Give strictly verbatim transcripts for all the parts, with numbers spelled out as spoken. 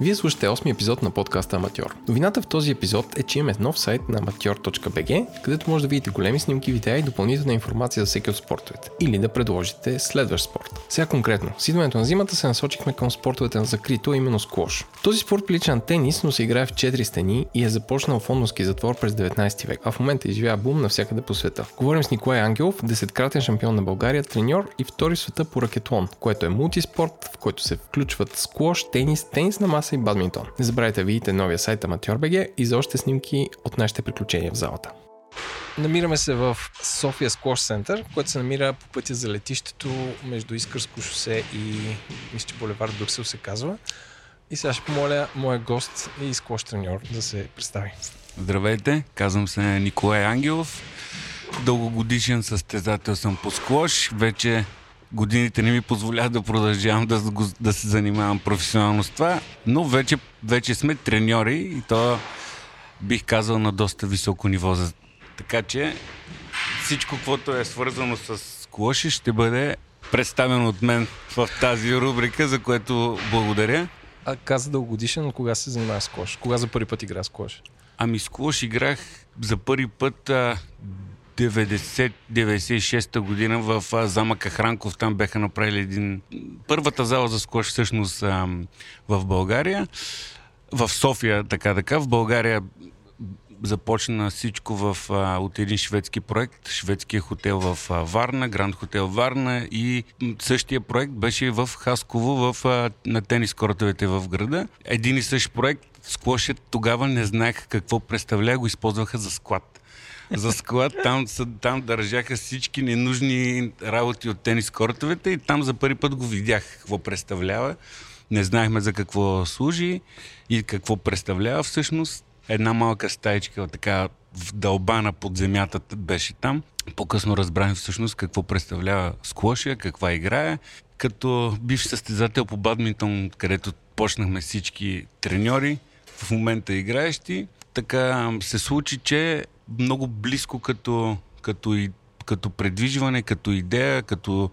Вие слушате осми епизод на подкаста Аматьор. Новината в този епизод е, че имаме нов сайт на аматьор точка би джи, където може да видите големи снимки, видеа и допълнителна информация за всеки от спортовете или да предложите следващ спорт. Сега конкретно, с идването на зимата се насочихме към спортовете на закрито, именно сквош. Този спорт прилича на тенис, но се играе в четири стени и е започнал в лондонски затвор през деветнайсети век, а в момента изживява бум навсякъде по света. Говорим с Николай Ангелов, десеткратен шампион на България, треньор и втори в света по ракетлон, което е мултиспорт, в който се включват сквош, тенис, тенис на маса и бадминтон. Не забравяйте да видите новия сайт аматьор точка би джи и за още снимки от нашите приключения в залата. Намираме се в Sofia Squash Center, което се намира по пътя за летището между Искърско шосе и мисля, че булевард Дурсел се казва. И сега ще помоля моя гост и сквош треньор да се представи. Здравейте, казвам се Николай Ангелов. Дългогодишен състезател съм по сквош. Вече годините не ми позволяват да продължавам да, да се занимавам професионално с това, но вече, вече сме треньори и то бих казал на доста високо ниво. Така че всичко, което е свързано с сквоши, ще бъде представено от мен в тази рубрика, за което благодаря. А каза дългогодишен, но кога се занимава сквош? Кога за първи път игра сквош? Ами сквош играх за първи път деветдесет деветдесет и шеста година в замъка Хранков. Там бяха направили един... първата зала за сквош всъщност в България. В София, така-така. В България започна всичко в, от един шведски проект. Шведския хотел в Варна, Гранд Хотел Варна, и същия проект беше в Хасково в, на тенис кортовете в града. Един и същ проект. Сквошът тогава не знаех какво представлява, го използваха за склад. За склад, там, там държаха всички ненужни работи от тенис кортовете и там за първи път го видях какво представлява. Не знаехме за какво служи и какво представлява всъщност. Една малка стаичка, така вдълбана под земята, беше там. По-късно разбрах всъщност какво представлява сквошия, каква играе. Като бивш състезател по бадминтон, където почнахме всички треньори, в момента играещи, така се случи, че много близко като, като, и, като предвижване, като идея, като,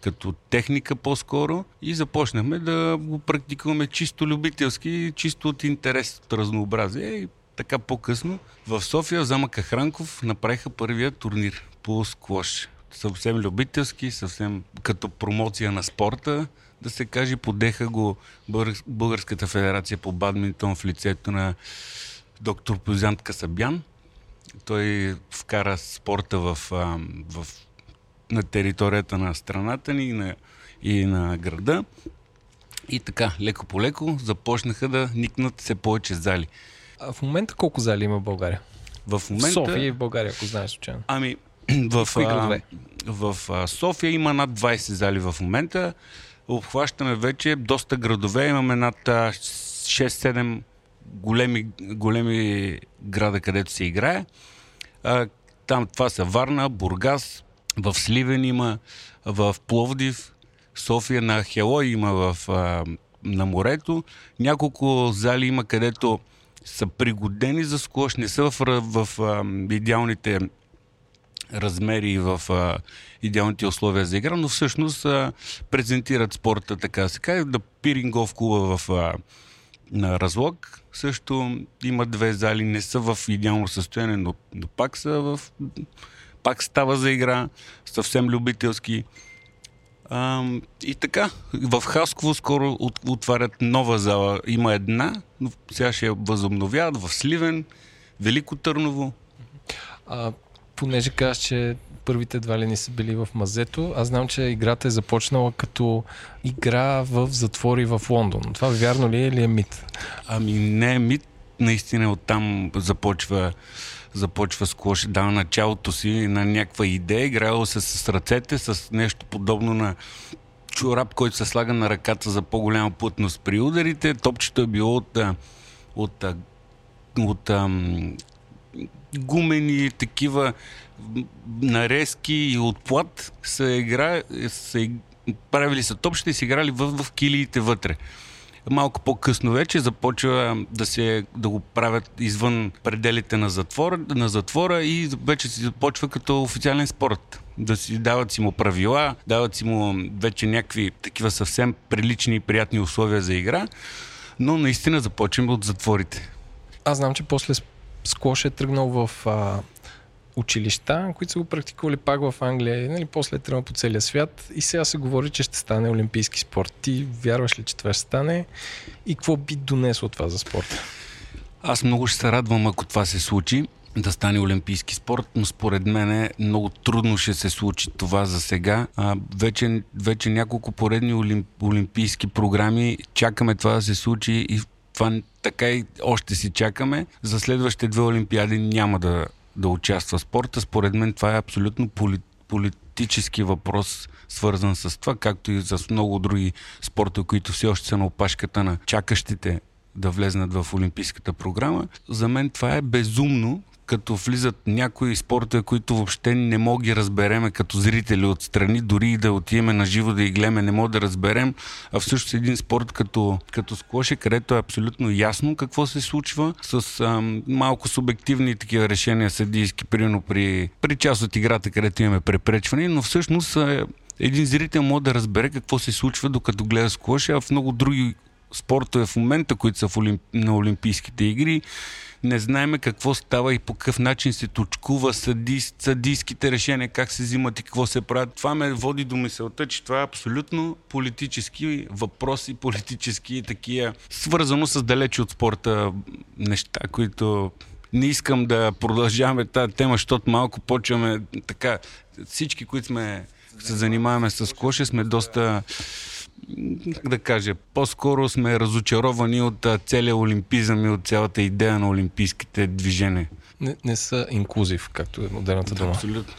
като техника по-скоро, и започнахме да го практикуваме чисто любителски, чисто от интерес, от разнообразие, и така по-късно в София, в замъка Хранков, направиха първия турнир по сквош. Съвсем любителски, съвсем като промоция на спорта, да се каже. Подеха го Българската федерация по бадминтон в лицето на доктор Пузянт Касабян. Той вкара спорта в, в, на територията на страната ни и на, и на града. И така, леко по леко започнаха да никнат все повече зали. А в момента колко зали има в България? В момента... София и в България, ако знаеш случайно. Ами, в, а, в а, София има над двайсет зали в момента. Обхващаме вече доста градове. Имаме над шест седем големи, големи града, където се играе. А, там това са Варна, Бургас, в Сливен има, в Пловдив, София на Ахелой има в, а, на морето. Няколко зали има, където са пригодени за сквош, не са в, в, в а, идеалните размери и в а, идеалните условия за игра, но всъщност а, презентират спорта, така се казва. Да, Пирин Голф клуба в а, на Разлог също има две зали, не са в идеално състояние, но, но пак са в... пак става за игра, съвсем любителски. А, и така, в Хасково скоро от, отварят нова зала. Има една, но сега ще я възобновяват в Сливен, Велико Търново. А, понеже казваш, че първите едва ли не са били в мазето, аз знам, че играта е започнала като игра в затвори в Лондон. Това вярно ли е, или е мит? Ами не е мит. Наистина оттам започва, започва сквош, дава началото си на някаква идея. Играло се с ръцете, с нещо подобно на чорап, който се слага на ръката за по-голяма плътност при ударите. Топчето е било от, от, от, от гумени такива нарезки и отплат са игра, са, правили са топчета и са играли в, в килиите вътре. Малко по-късно вече започва да, се, да го правят извън пределите на затвора, на затвора и вече се започва като официален спорт. Да си дават си му правила, дават си му вече някакви такива съвсем прилични и приятни условия за игра. но наистина започваме от затворите. Аз знам, че после скош е тръгнал в а, училища, които са го практикували пак в Англия и нали, после е тръгнал по целия свят и сега се говори, че ще стане олимпийски спорт. Ти вярваш ли, че това ще стане и какво би донесло това за спорта? Аз много ще се радвам, ако това се случи, да стане олимпийски спорт, но според мен много трудно ще се случи това за сега. А, вече, вече няколко поредни олимп, олимпийски програми чакаме това да се случи и това така и още си чакаме. За следващите две олимпиади няма да, да участва спорта. Според мен това е абсолютно полит, политически въпрос, свързан с това, както и с много други спорта, които все още са на опашката на чакащите да влезнат в олимпийската програма. За мен това е безумно, като влизат някои спортове, които въобще не мога да разбереме като зрители отстрани, дори и да отиваме на живо да и гледаме, не мога да разберем, а всъщност един спорт като, като сквош, където е абсолютно ясно какво се случва, с ам, малко субективни такива решения съдийски, примерно при, при част от играта, където имаме препречване, но всъщност е, един зрител може да разбере какво се случва, докато гледа сквош, а в много други спортове в момента, които са в олимп... на Олимпийските игри, не знаеме какво става и по какъв начин се точкува съдис... съдийските решения, как се взимат и какво се правят. Това ме води до мисълта, че това е абсолютно политически въпроси, политически такива, свързано с далече от спорта неща, които не искам да продължаваме тази тема, защото малко почваме така. Всички, които сме... се занимаваме с сквош, сме доста... как да кажа, по-скоро сме разочаровани от целия олимпизъм и от цялата идея на олимпийските движения. Не, не са инклюзив, както е модерната дума. Да, абсолютно.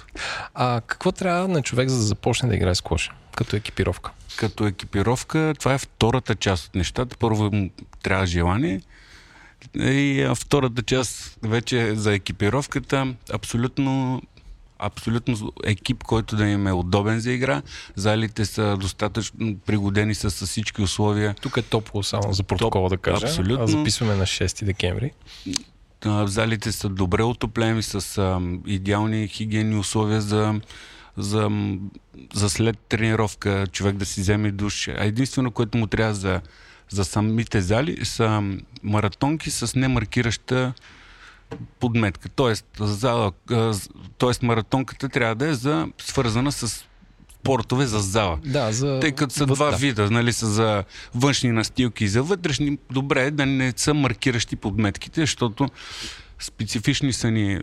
А какво трябва на човек, за да започне да играе сквош? Като екипировка? Като екипировка, това е втората част от нещата. Първо трябва желание. И втората част вече за екипировката, абсолютно... абсолютно екип, който да им е удобен за игра. Залите са достатъчно пригодени с, с всички условия. Тук е топло, само за протокола да кажа. Абсолютно. Записваме на шести декември. Залите са добре отоплени, с а, идеални хигиенни условия за, за, за след тренировка, човек да си вземе душ. А единствено, което му трябва за, за самите зали, са маратонки с немаркираща подметка. Тоест, зала, тоест, маратонката трябва да е за, свързана с спортове за зала. Да, за... Тъй като са вътре. Два вида, нали, са за външни настилки и за вътрешни, добре е да не са маркиращи подметките, защото специфични са ни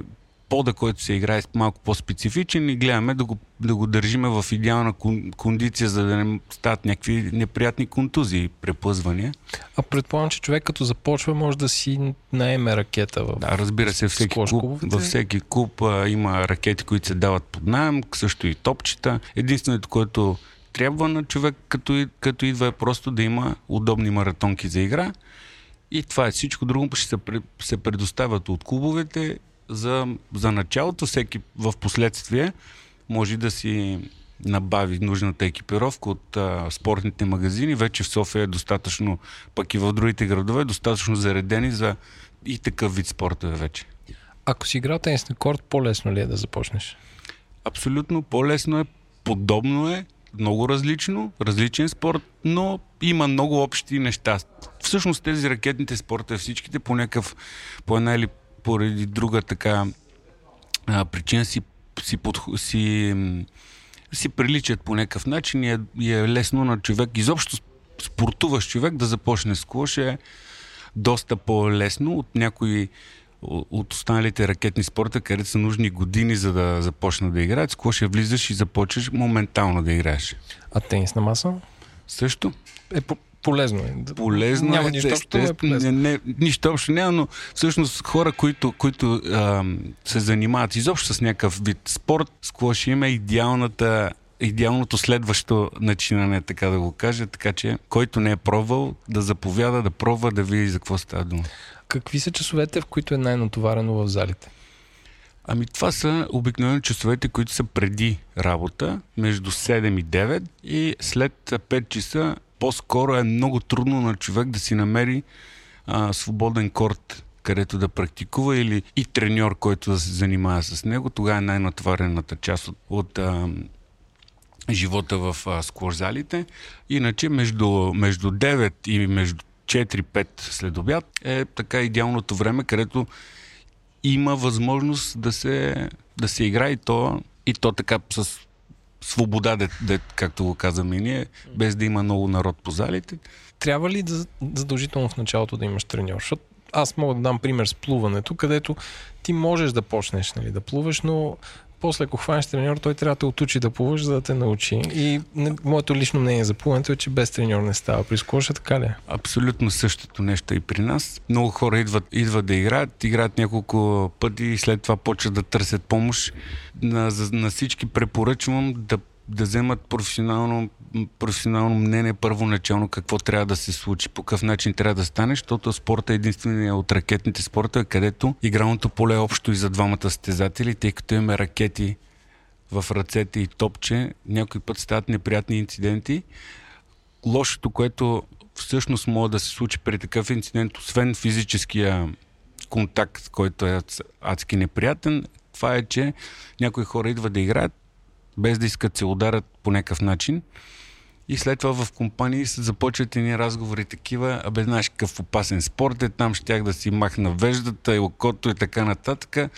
пода, който се играе малко по-специфичен и гледаме да го, да го държиме в идеална кондиция, за да не стават някакви неприятни контузии, преплъзвания. А предполагам, че човек като започва може да си наеме ракета в Да, разбира се, всеки клуб, във всеки клуб а, има ракети, които се дават под наем, също и топчета. Единственото, което трябва на човек като, като идва е просто да има удобни маратонки за игра и това е всичко друго, ще се, се предоставят от клубовете. За, за началото, всеки в последствие може да си набави нужната екипировка от а, спортните магазини. Вече в София е достатъчно, пък и в другите градове, достатъчно заредени за и такъв вид спорта вече. Ако си играл тенис на корт, по-лесно ли е да започнеш? Абсолютно по-лесно е, подобно е, много различно, различен спорт, но има много общи неща. Всъщност тези ракетните спорта, всичките по някакъв, по една или поради друга така а, причина си, си, под, си, си приличат по някакъв начин и е, и е лесно на човек, изобщо спортуващ човек да започне сквош е доста по-лесно от някои от останалите ракетни спорта, където са нужни години, за да започна да играеш. Сквош е влизаш и започваш моментално да играеш. А тенис на маса? Също. Е, по- Полезно е. Полезно няма е. Нищо общо, е полезно. Не, не, нищо общо няма, но всъщност хора, които, които а, се занимават изобщо с някакъв вид спорт, сквош им е идеалната, идеалното следващо начинане, така да го кажа. Така че, който не е пробвал, да заповяда, да пробва, да види за какво става дума. Какви са часовете, в които е най-натоварено в залите? Ами това са обикновено часовете, които са преди работа, между седем и девет и след пет часа по-скоро е много трудно на човек да си намери а, свободен корт, където да практикува или и треньор, който да се занимава с него. Тогава е най-натварената част от, от а, живота в сквош залите. Иначе между, между девет и между четири-пет след обяд е така идеалното време, където има възможност да се, да се играе и то, и то така с свобода, де, де, както го казваме ние, без да има много народ по залите. Трябва ли да, задължително в началото да имаш треньор? Защото аз мога да дам пример с плуването, където ти можеш да почнеш, нали, да плуваш, но после, ако хванеш треньор, той трябва да те отучи да плуваш, за да те научи. И моето лично мнение за плуването е, че без треньор не става. При скоша така ли? Абсолютно същото нещо и при нас. Много хора идват, идват да играят, играят няколко пъти и след това почват да търсят помощ. На, на всички препоръчвам да, да вземат професионално, професионално мнение първоначално какво трябва да се случи, по какъв начин трябва да стане, защото спорта е единствения от ракетните спорта, където игралното поле е общо и за двамата състезатели, тъй като имаме ракети в ръцете и топче, някой път стават неприятни инциденти. Лошото, което всъщност може да се случи при такъв инцидент, освен физическия контакт, който е адски неприятен, това е, че някои хора идват да играят, без да искат се ударят по някакъв начин. И след това в компании започват едни разговори такива, а бе, знаеш какъв опасен спорт е, там щях да си махна веждата и окото и така нататък.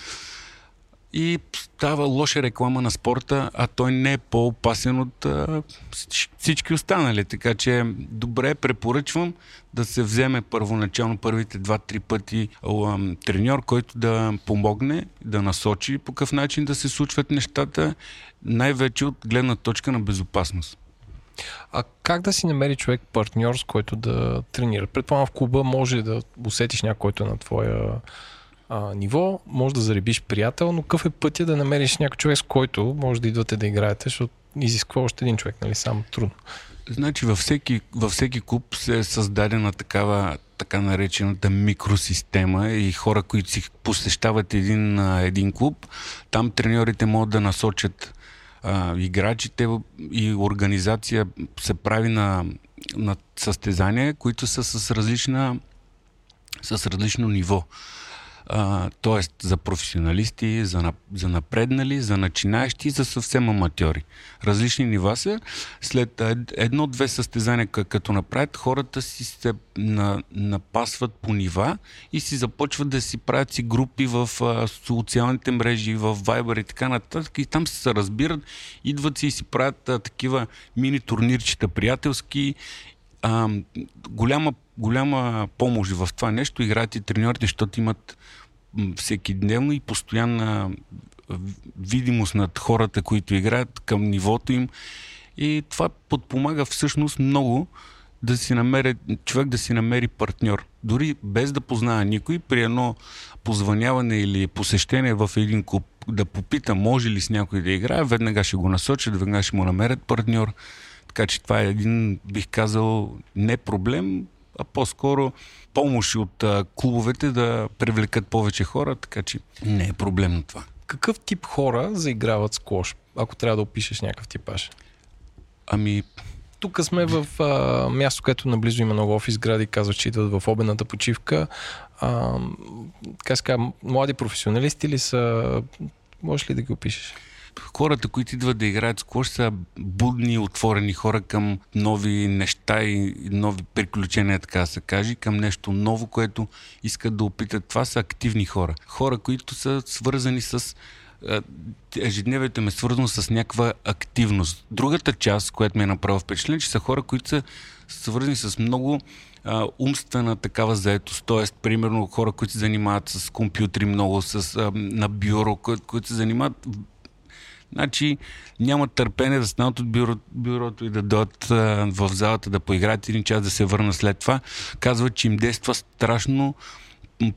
И става лоша реклама на спорта, а той не е по-опасен от а, всички останали. Така че добре, препоръчвам да се вземе първоначално първите два-три пъти а, треньор, който да помогне, да насочи по какъв начин да се случват нещата, най-вече от гледна точка на безопасност. А как да си намери човек партньор, с който да тренира? Предполагам, в клуба може да усетиш някой, който е на твоя а, ниво, може да заребиш приятел, но какъв е пътя да намериш някой човек, с който може да идвате да играете, защото изисква още един човек, нали, само трудно. Значи във всеки, във всеки клуб се е създадена такава, така наречената микросистема и хора, които си посещават един, един клуб, там треньорите могат да насочат а, играчите и организация се прави на, на състезания, които са с, различна, с различно ниво. Uh, тоест за професионалисти, за, на, за напреднали, за начинаещи и за съвсем аматьори. Различни нива са. След едно-две състезания, като направят, хората си се на, напасват по нива и си започват да си правят си групи в а, социалните мрежи, в Viber и така нататък. И там се разбират, идват си и си правят а, такива мини турнирчета приятелски. А, голяма, голяма помощ в това нещо играят и треньорите, защото имат всеки дневно и постоянна видимост над хората, които играят към нивото им. И това подпомага всъщност много да си намери, човек да си намери партньор. Дори без да познава никой, при едно позваняване или посещение в един клуб да попита може ли с някой да играе, веднага ще го насочат, веднага ще му намерят партньор. Така че това е един, бих казал, не проблем, а по-скоро помощ от а, клубовете да привлекат повече хора, така че не е проблемно това. Какъв тип хора заиграват сквош, ако трябва да опишеш някакъв типаж? Ами... Тук сме в а, място, където наблизо има много офис гради, казват, че идват в обедната почивка. А, казва, млади професионалисти ли са? Можеш ли да ги опишеш? Хората, които идват да играят сквош, са будни, отворени хора към нови неща и нови приключения, така да се каже, към нещо ново, което искат да опитат. Това са активни хора. Хора, които са свързани с... Ежедневието ме е свързано с някаква активност. Другата част, която ми е направила впечатление, че са хора, които са свързани с много а, умствена такава заетост. Тоест, примерно, хора, които се занимават с компютри много, с, а, на бюро, които, които се занимават... Значи няма търпение да станат от бюро, бюрото и да дойдат в залата да поиграят един час, да се върна след това. Казват, че им действа страшно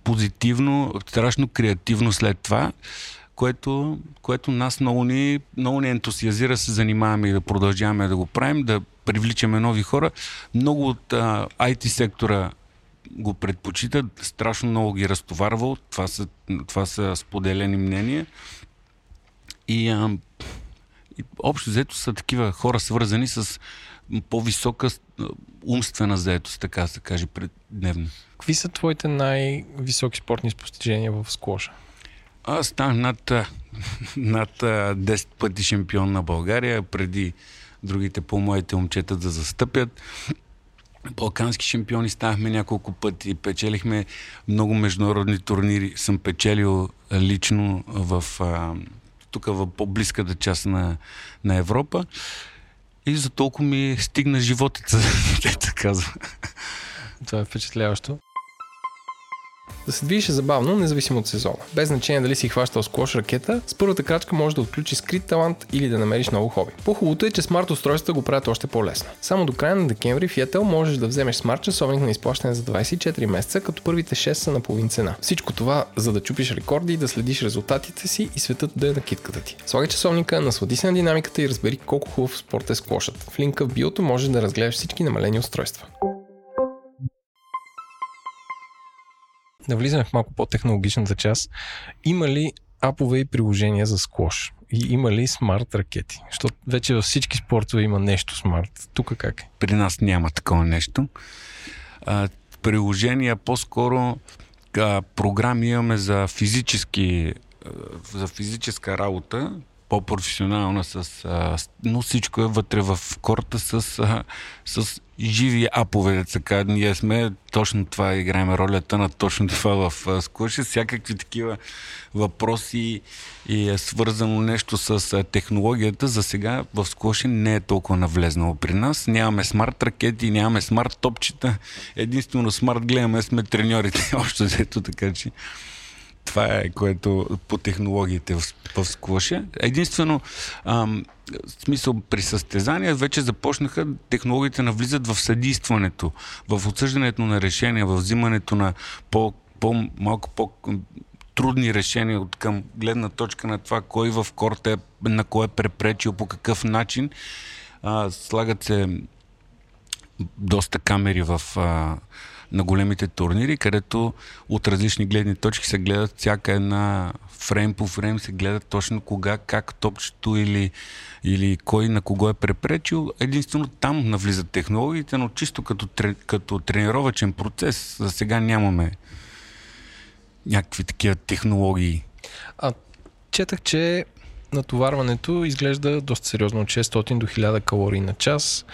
позитивно, страшно креативно след това, което, което нас много ни, много ни ентусиазира, се занимаваме и да продължаваме да го правим, да привличаме нови хора. Много от а, ай ти сектора го предпочитат, страшно много ги разтоварва, това са, това са споделени мнения. И, а, и общо взето са такива хора, свързани с по-висока умствена заетост, така се каже, преддневно. Какви са твоите най-високи спортни постижения в сквоша? Аз станах над, над десет пъти шампион на България, преди другите по-моите момчета да застъпят. балкански шампиони ставахме няколко пъти, печелихме много международни турнири. Съм печелил лично в а, тук в по-близката част на, на Европа. И за толкова ми стигна животица, дето казва. Това е впечатляващо. Да се движиш е забавно, независимо от сезона. Без значение дали си хващал сквош ракета, с първата крачка можеш да отключиш скрит талант или да намериш ново хоби. По-хубавото е, че смарт-устройствата го правят още по-лесно. Само до края на декември в Yettel можеш да вземеш смарт-часовник на изплащане за двайсет и четири месеца, като първите шест са на половин цена. Всичко това, за да чупиш рекорди, да следиш резултатите си и светът да е на китката ти. Слагай часовника, наслади се на динамиката и разбери колко хубав спорт е сквошът. В линка в биото можеш да разгледаш всички намалени устройства. Да влизаме в малко по-технологичната част. Има ли апове и приложения за сквош? И има ли смарт ракети? Защото вече във всички спортове има нещо смарт. Тук как е? При нас няма такова нещо. А, приложения по-скоро а, програми имаме за физически, а, за физическа работа, по-професионална, с, а, но всичко е вътре в корта с, а, с живи апове. Така, ние сме точно това, играем ролята на точно това в сквоша. Всякакви такива въпроси и е свързано нещо с технологията. За сега в сквоша не е толкова навлезнало при нас. Нямаме смарт ракети, нямаме смарт топчета. Единствено смарт гледаме, сме треньорите общо взето, така че това е, което по технологиите в, в сквоша. Единствено, ам, смисъл при състезания вече започнаха технологиите навлизат в съдействането, в отсъждането на решения, в взимането на по, по, малко по-трудни решения от към гледна точка на това кой в корта е, на кой е препречил, по какъв начин. А, слагат се доста камери в... А, на големите турнири, където от различни гледни точки се гледат всяка една фрейм по фрейм, се гледат точно кога, как топчето или, или кой на кого е препречил. Единствено там навлизат технологиите, но чисто като, като тренировачен процес за сега нямаме някакви такива технологии. А четах, че натоварването изглежда доста сериозно, от шестстотин до хиляда калории на час.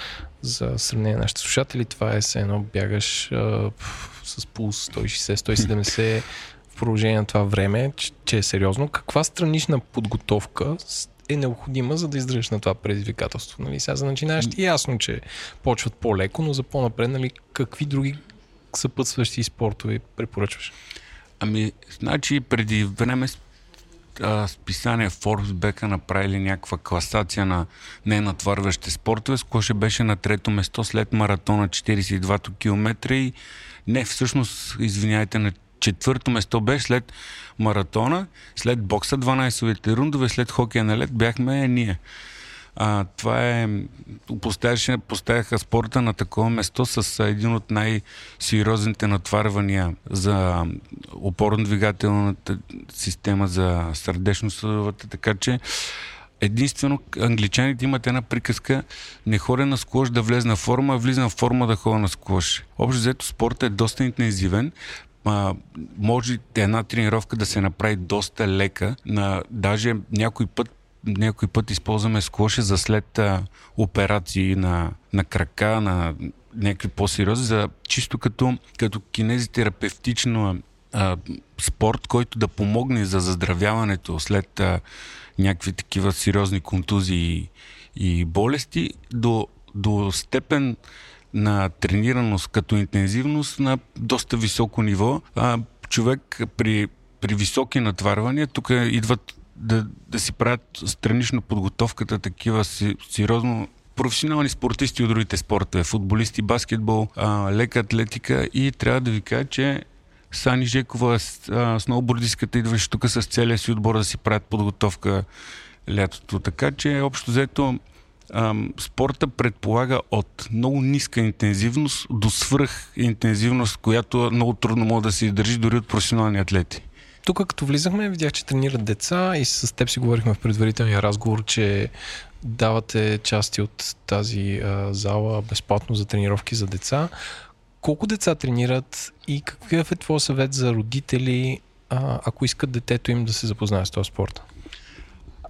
За сравнение на нашите слушатели, това е все едно бягаш а, с пулс сто и шейсет до сто и седемдесет в продължение на това време, че, че е сериозно. Каква странична подготовка е необходима, за да издържиш на това предизвикателство? Нали? Сега за начинаещи ясно, че почват по-леко, но за по-напред, нали, какви други съпътстващи спортове препоръчваш? Ами, значи преди време списание Forbes беха направили някаква класация на ненатварващите спортове. Сквоша беше на трето место след маратона четирийсет и два километра и не, всъщност, извиняйте, на четвърто место беше след маратона, след бокса, дванайсет рундове, след хокея на лед бяхме ние. А, това е... Поставяха спорта на такова место с един от най-сериозните натварвания за опорно-двигателната система, за сърдечно-съдовата, така че единствено англичаните имат една приказка: не ходя на сквош да влезна в форма, а влизам в форма да ходя на сквош. Общо взето спорта е доста интензивен. А, може една тренировка да се направи доста лека, на, даже някой път Някой път използваме сквоша за след а, операции на, на крака, на някакви по-сериозни, за чисто като, като кинезитерапевтично а, спорт, който да помогне за заздравяването след а, някакви такива сериозни контузии и, и болести, до, до степен на тренираност като интензивност на доста високо ниво. А, човек при, при високи натварвания, тук идват Да, да си правят странично подготовката такива сериозно професионални спортисти от другите спортове, футболисти, баскетбол, а, лека атлетика, и трябва да ви кажа, че Сани Жекова, сноубордистката, идваше тук с целия си отбор да си правят подготовка лятото, така че общо взето спорта предполага от много ниска интензивност до свръх интензивност, която много трудно може да се издържи дори от професионални атлети. Тук като влизахме, видях, че тренират деца и с теб си говорихме в предварителния разговор, че давате части от тази а, зала безплатно за тренировки за деца. Колко деца тренират и какъв е твой съвет за родители, а, ако искат детето им да се запознае с този спорт?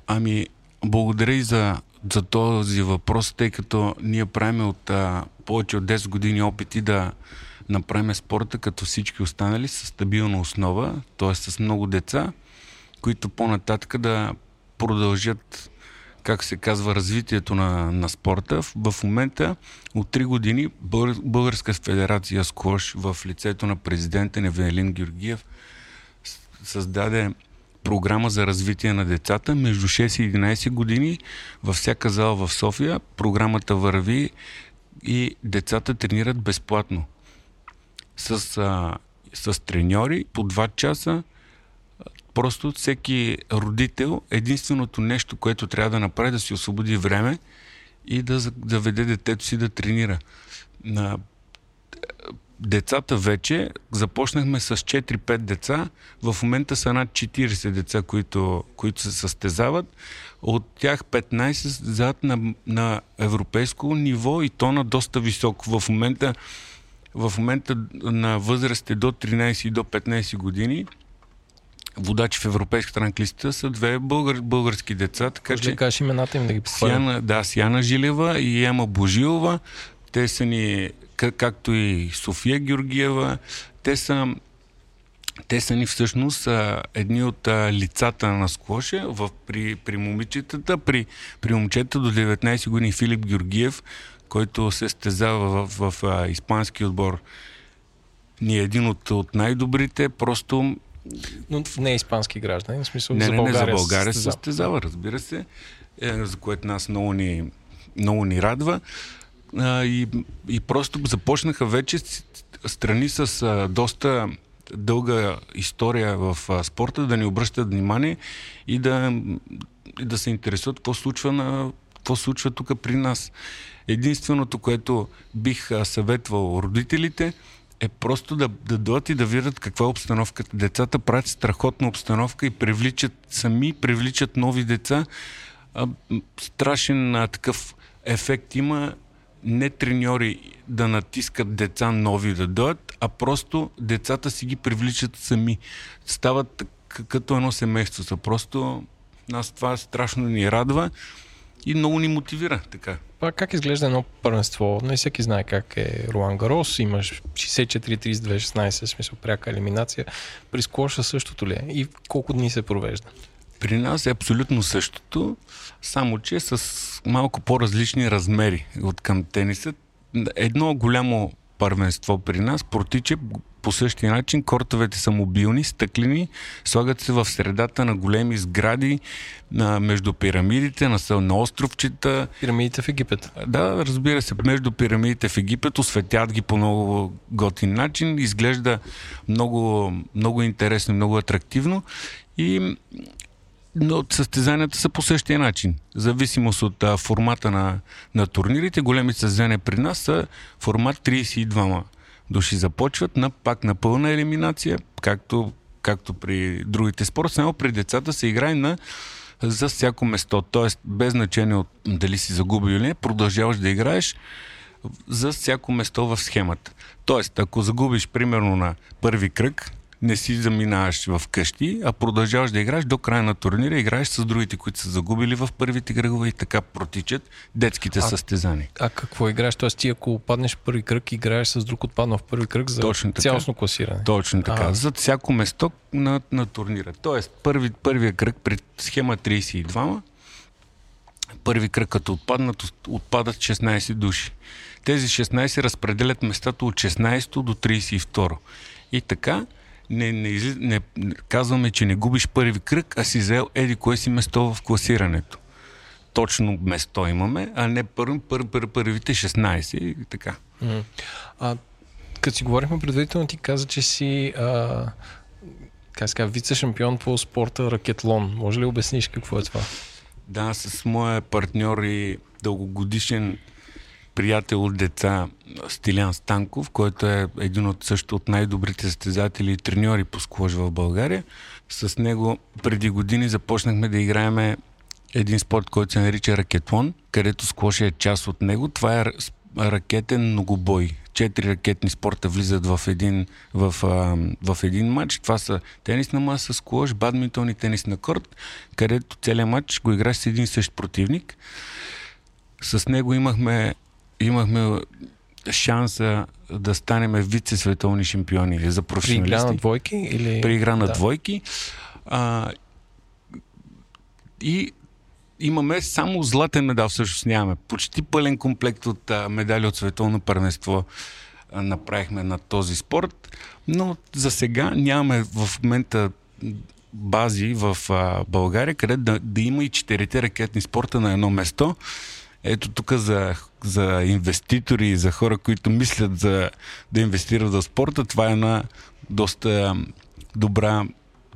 Ами, благодаря и за, за този въпрос, тъй като ние правим от а, повече от десет години опити да направим спорта като всички останали с стабилна основа, т.е. с много деца, които по-нататък да продължат, как се казва, развитието на, на спорта. В, в момента от три години Българска федерация скош в лицето на президента Невелин Георгиев създаде програма за развитие на децата между шест и единайсет години във всяка зала в София. Програмата върви и децата тренират безплатно. С, а, с треньори по два часа. Просто всеки родител, единственото нещо, което трябва да направи, да си освободи време и да заведе детето си да тренира. На децата вече започнахме с четири-пет деца. В момента са над четирийсет деца, които, които се състезават. От тях петнайсет зад на, на европейско ниво и то на доста високо. В момента, в момента на възрастите до тринайсет и до петнайсет години водачи в европейската ранглиста са две българ, български деца. Така може че да кажеш имената им да ги похвалим. Да, Сияна Жилева и Яна Божилова. Те са ни, както и София Георгиева, те са, те са ни всъщност едни от лицата на сквоша в, при, при момичетата, при, при момчета до деветнайсет години. Филип Георгиев, който се състезава в, в, в испански отбор, ни е един от, от най-добрите, просто. Но не испански граждани, в смисъл не, за България. Не, не, за България се състезава, разбира се, е, за което нас много ни, много ни радва. А, и, и просто започнаха вече страни с а, доста дълга история в а, спорта да ни обръщат внимание и да, и да се интересуват какво случва, на, какво случва тук при нас. Единственото, което бих а, съветвал родителите, е просто да, да дойдат и да видят каква е обстановката. Децата правят страхотна обстановка и привличат сами, привличат нови деца. А, страшен а, такъв ефект има, не треньори да натискат деца нови да дойдат, а просто децата си ги привличат сами. Стават като едно семейство. Са просто нас това страшно ни радва и много ни мотивира така. Па, как изглежда едно първенство? Не всеки знае как е Ролан Гарос. Имаш шейсет и четири трийсет и две шестнайсет, смисъл пряка елиминация. При сквоша същото ли е? И колко дни се провежда? При нас е абсолютно същото, само че с малко по-различни размери от към тениса. Едно голямо първенство при нас протича по същия начин. Кортовете са мобилни, стъклени, слагат се в средата на големи сгради, на, между пирамидите, на, на островчета. Пирамидите в Египет. Да, разбира се, между пирамидите в Египет, осветят ги по много готин начин, изглежда много, много интересно, много атрактивно и но състезанията са по същия начин. В зависимост от а, формата на, на турнирите, големите състезания при нас са формат трийсет и двама. Души започват на пак на пълна елиминация, както, както при другите спорта, само при децата се играе на за всяко место. Тоест, без значение от дали си загубил или не, продължаваш да играеш за всяко место в схемата. Тоест, ако загубиш примерно на първи кръг, не си заминаваш в къщи, а продължаваш да играеш до края на турнира, играеш с другите, които са загубили в първите кръгове и така протичат детските състезания. А какво играеш? Тоест ти ако паднеш в първи кръг, играеш с друг отпаднал в първи кръг за цялостно класиране. Точно така. А-а. За всяко место на, на турнира. Тоест първи, първия кръг при схема трийсет и двама, първи кръг като отпаднат, отпадат шестнайсет души. Тези шестнайсет разпределят местата от шестнайсето до трийсет и второ. И така Не, не, не казваме, че не губиш първи кръг, а си взел еди кое си место в класирането. Точно место имаме, а не пър, пър, пър, първите шестнайсет и така. Mm. А, като си говорихме предварително, ти каза, че си а, каза, вице-шампион по спорта ракетлон. Може ли обясниш какво е това? Да, с моя партньор и дългогодишен приятел от деца Стилян Станков, който е един от също от най-добрите състезатели и треньори по сквош в България. С него преди години започнахме да играем един спорт, който се нарича ракетлон, където сквош е част от него. Това е ракетен многобой. Четири ракетни спорта влизат в един, в, в един матч. Това са тенисна маса, сквош, бадминтон и тенис на корт, където целият матч го играш с един същ противник. С него имахме Имахме шанса да станем вице-световни шампиони или за професионалисти. При игра на двойки? Или... При игра на да. двойки. А, и имаме само златен медал, всъщност нямаме. Почти пълен комплект от а, медали от световно първенство а, направихме на този спорт, но за сега нямаме в момента бази в а, България, където да, да има и четирите ракетни спорта на едно место. Ето тук за, за инвеститори, за хора, които мислят за, да инвестират в спорта, това е една доста добра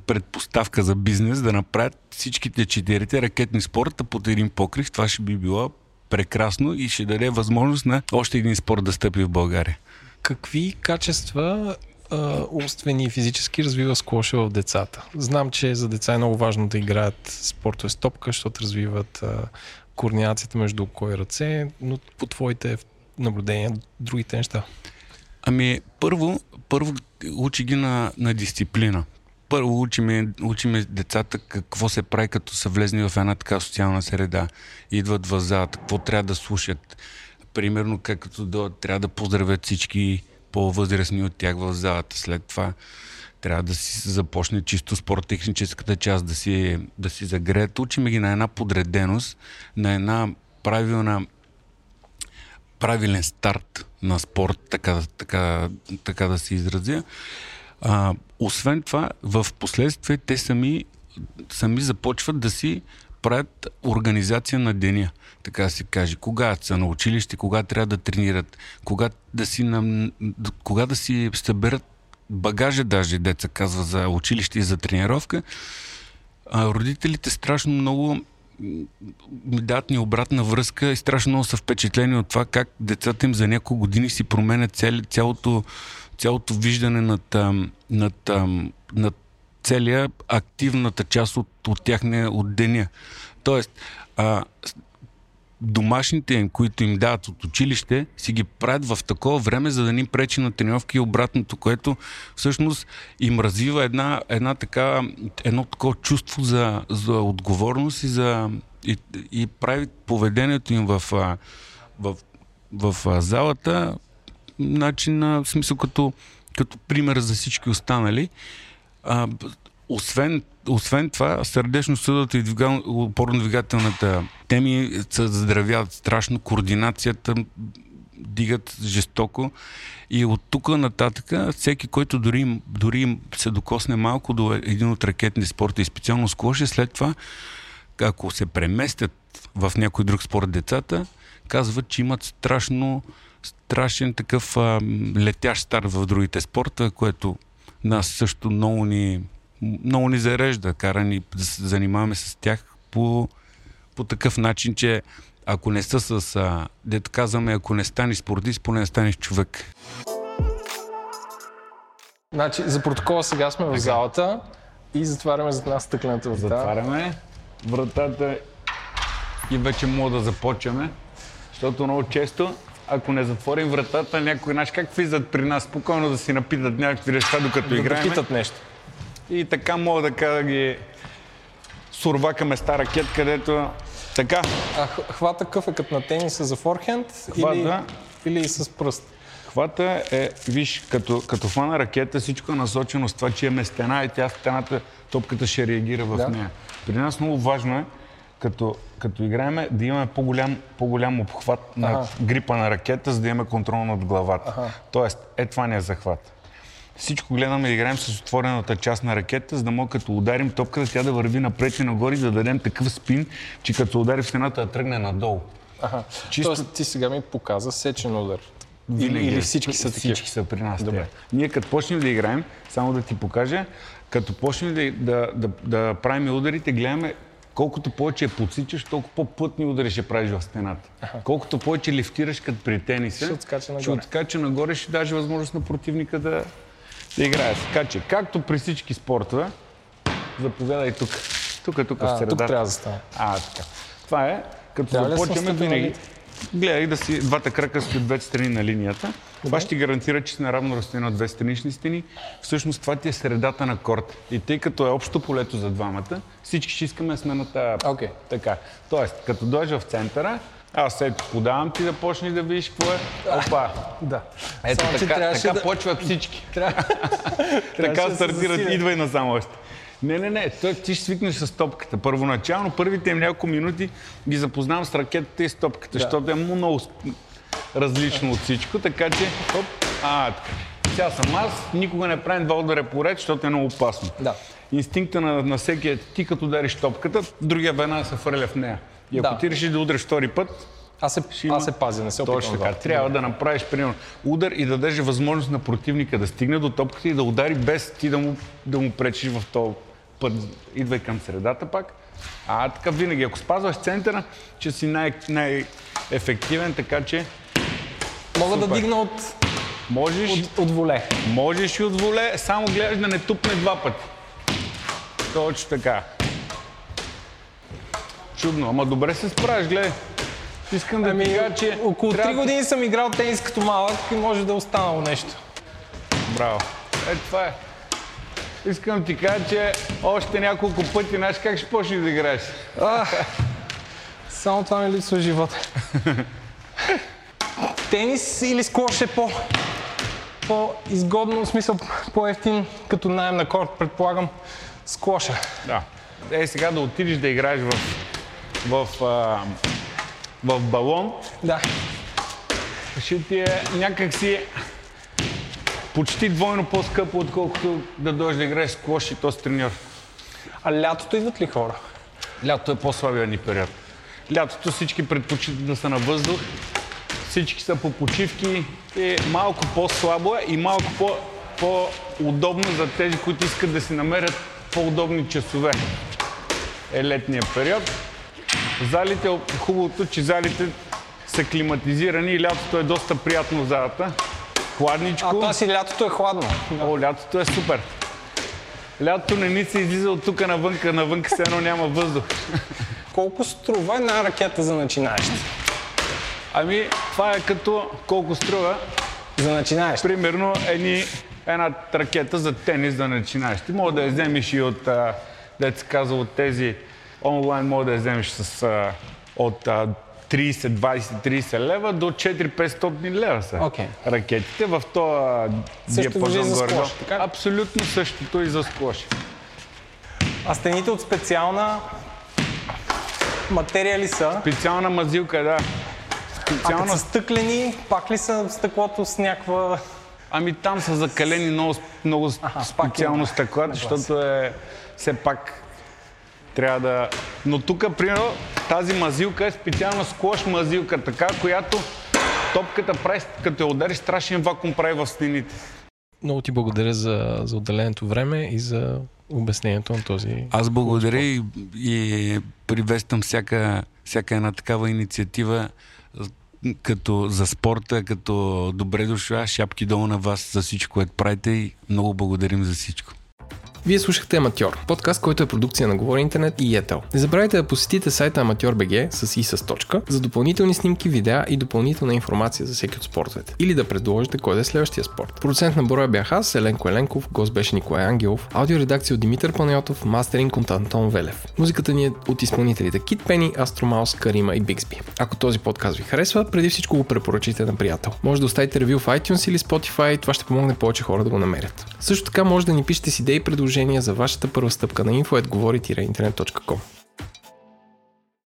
предпоставка за бизнес, да направят всичките четирите ракетни спорта под един покрив. Това ще би било прекрасно и ще даде възможност на още един спорт да стъпи в България. Какви качества умствени и физически развива сквоша в децата? Знам, че за деца е много важно да играят спортове с топка, защото развиват а, координацията между кой ръце, но по твоите наблюдения, другите неща. Ами, първо, първо учи ги на, на дисциплина. Първо учиме, учиме децата какво се прави, като са влезни в една така социална среда. Идват в залата, какво трябва да слушат. Примерно, както да, трябва да поздравят всички по-възрастни от тях в залата. След това трябва да си започне чисто спорт-техническата част, да си, да си загреят. Учиме ги на една подреденост, на една правилна правилен старт на спорт, така, така, така да се изразя. А, освен това, в последствие те сами, сами започват да си правят организация на деня, така се каже. Кога са на училище, кога трябва да тренират, кога да си, нам... кога да си съберат багажа, даже деца казва, за училище и за тренировка. А родителите страшно много дадат ни обратна връзка и страшно много са впечатлени от това как децата им за няколко години си променят цяло, цялото цялото виждане над, над, над целия активната част от, от тяхния от деня. Тоест, а, домашните им, които им дават от училище, си ги правят в такова време, за да ни пречи на тренировки и обратното, което всъщност им развива една, една така, едно такова чувство за, за отговорност и, за, и, и прави поведението им в, в, в, в залата начин, в смисъл като, като пример за всички останали. А, освен, освен това, сърдечно-съдовата и двигател, опорно-двигателната теми се заздравяват страшно, координацията дигат жестоко и от тук нататък всеки, който дори, дори се докосне малко до един от ракетни спорта и специално сквош, след това, ако се преместят в някой друг спорт децата, казват, че имат страшно страшен такъв а, летящ старт в другите спорта, което нас също много ни, много ни зарежда, кара ни да се занимаваме с тях по, по такъв начин, че ако не са с... А, дето казваме, ако не станеш спортист, поне не станеш човек. Значи, за протокола сега сме в залата и затваряме зад нас стъклената врата. Затваряме вратата и вече мога да започваме, защото много често ако не затворим вратата, някой наш как влизат при нас, спокойно да си напитат някакви неща, докато да играем. Да питат нещо. И така мога да кажа, ги сурвакаме с тази ракет, където... Така. А хвата къв е като на тениса за форхенд хвата, или, или с пръст? Хвата е, виж, като, като фана ракета, всичко е насочено с това, че имаме стена и тя стената, топката ще реагира в да. нея. При нас много важно е, Като, като играем, да имаме по-голям, по-голям обхват на ага. грипа на ракета, за да имаме контрол над главата. Ага. Тоест, е това не е захват. Всичко гледаме и играем с отворената част на ракета, за да мога като ударим топката, тя да върви напред и нагоре, да дадем такъв спин, че като удари в стената, да тръгне надолу. Ага. Чисто... Тоест, ти сега ми показа сечен удар. Или, или всички са такива? Всички са при нас. Добре. Ние като почнем да играем, само да ти покажа, като почнем да, да, да, да правим ударите, гледаме колкото повече подсичаш, толкова по-плътни удари ще правиш в стената. Аха. Колкото повече лифтираш като при тениса, ще откача нагоре, ще, откача нагоре, ще даже възможност на противника да, да играе. Така че, както при всички спортове, заповядай тук. Тук, тук, а, в средата. Тук трябва да стане. А, така. Това е, като трябва започваме винаги. Гледай да си двата крака стоят двете страни на линията. Това ще ти гарантира, че си на равно разстояние от две странични стени. Всъщност това ти е средата на корта. И тъй като е общо полето за двамата, всички ще искаме да сме на тази... Окей, okay. Така. Тоест, като дойдеш в центъра, Аз сега подавам ти да почни да видиш какво е. Опа! Да. Ето само, така, така да... почват всички. Трябва... така стартират, да идва и назад още. Не, не, не, той, ти ще свикнеш с топката. Първоначално, първите им няколко минути ги запознавам с ракетата и с топката, защото да. е много различно от всичко, така че... Оп. А, така. Сега съм аз, никога не правим два удара поред, защото е много опасно. Да. Инстинкта на, на всеки е, ти като удариш топката, другия веднага се фърля в нея. И ако да. ти решиш да удреш втори път, аз се, има... аз се пазя, не се опитам. Точно така. Трябва да направиш примерно удар и да дадеш възможност на противника да стигне до топката и да удари без ти да му, да му пречиш в този път. Идвай към средата пак. А така винаги, ако спазваш центъра, че си най- най-ефективен, така че... Мога супер. да дигна от... Можеш... От, от воле. Можеш и от воле, само гледаш да не тупне два пъти. Точно така. Чудно, ама добре се справиш, гледай. Искам да ами, ми кажа, че... Около три години съм играл тенис като малък и може да е останало нещо. Браво. Е, това е. Искам да ти кажа, че още няколко пъти, знаеш как ще почнеш да играеш? А, само това ми липсва живота. Тенис или скош е по... по-изгодно, в смисъл по-ефтин, като наем на корт, предполагам, скоша. Да. Е, сега да отидеш да играеш в... в, а, в балон, да. ще ти е някакси почти двойно по-скъпо, отколкото да дойдеш да играеш сквош и то с треньор. А лятото идват ли хора? Лятото е по-слабия ни период. Лятото всички предпочитат да са на въздух, всички са по почивки, е малко по-слабо и малко по-удобно за тези, които искат да си намерят по-удобни часове. Е летния период. Залите, хубавото, че залите са климатизирани и лятото е доста приятно в залата. Хладничко. А това си лятото е хладно. О, лятото е супер. Лятото не ни се излиза от тук навънка, навънка се едно няма въздух. Колко струва една ракета за начинаещи? Ами, това е като колко струва за начинаещи. Примерно едни, една ракета за тенис за начинаещи. Може да я вземеш и от, да се казва, от тези онлайн може да я вземеш с, а, от а, трийсет, двайсет, трийсет лева до четири-петстотин лева са okay. ракетите. В това диапазон горе-долу. Абсолютно същото и за сквош. А стените от специална материя ли са? Специална мазилка, да. Специална... А като са стъклени, пак ли са стъклото с някаква... Ами там са закалени много, много Аха, специално стъклата, защото е все пак... Трябва да... Но тук, примерно, тази мазилка е специална сквош мазилка, така, която топката прави, като я удариш, страшен вакуум прави в стените. Много ти благодаря за, за отделеното време и за обяснението на този... Аз благодаря и, и приветствам всяка, всяка една такава инициатива като за спорта, като добре дошла, шапки долу на вас за всичко, което правите и много благодарим за всичко. Вие слушахте Аматьор, подкаст, който е продукция на Говори интернет и Yettel. Не забравяйте да посетите сайта аматьор точка би джи с и с точка за допълнителни снимки, видеа и допълнителна информация за всеки от спортовете. Или да предложите кой да е следващия спорт. Продуцент на броя бях аз, Еленко Еленков, гост беше Николай Ангелов, аудиоредакция от Димитър Панайотов, мастеринг от Антон Велев. Музиката ни е от изпълнителите Кит Пени, Астромаус, Карима и Биксби. Ако този подкаст ви харесва, преди всичко го препоръчите на приятел. Може да оставите ревю в iTunes или Spotify, това ще помогне повече хора да го намерят. Също така може да ни пишете с идеи и предложения за вашата първа стъпка на info at говори интернет точка ком.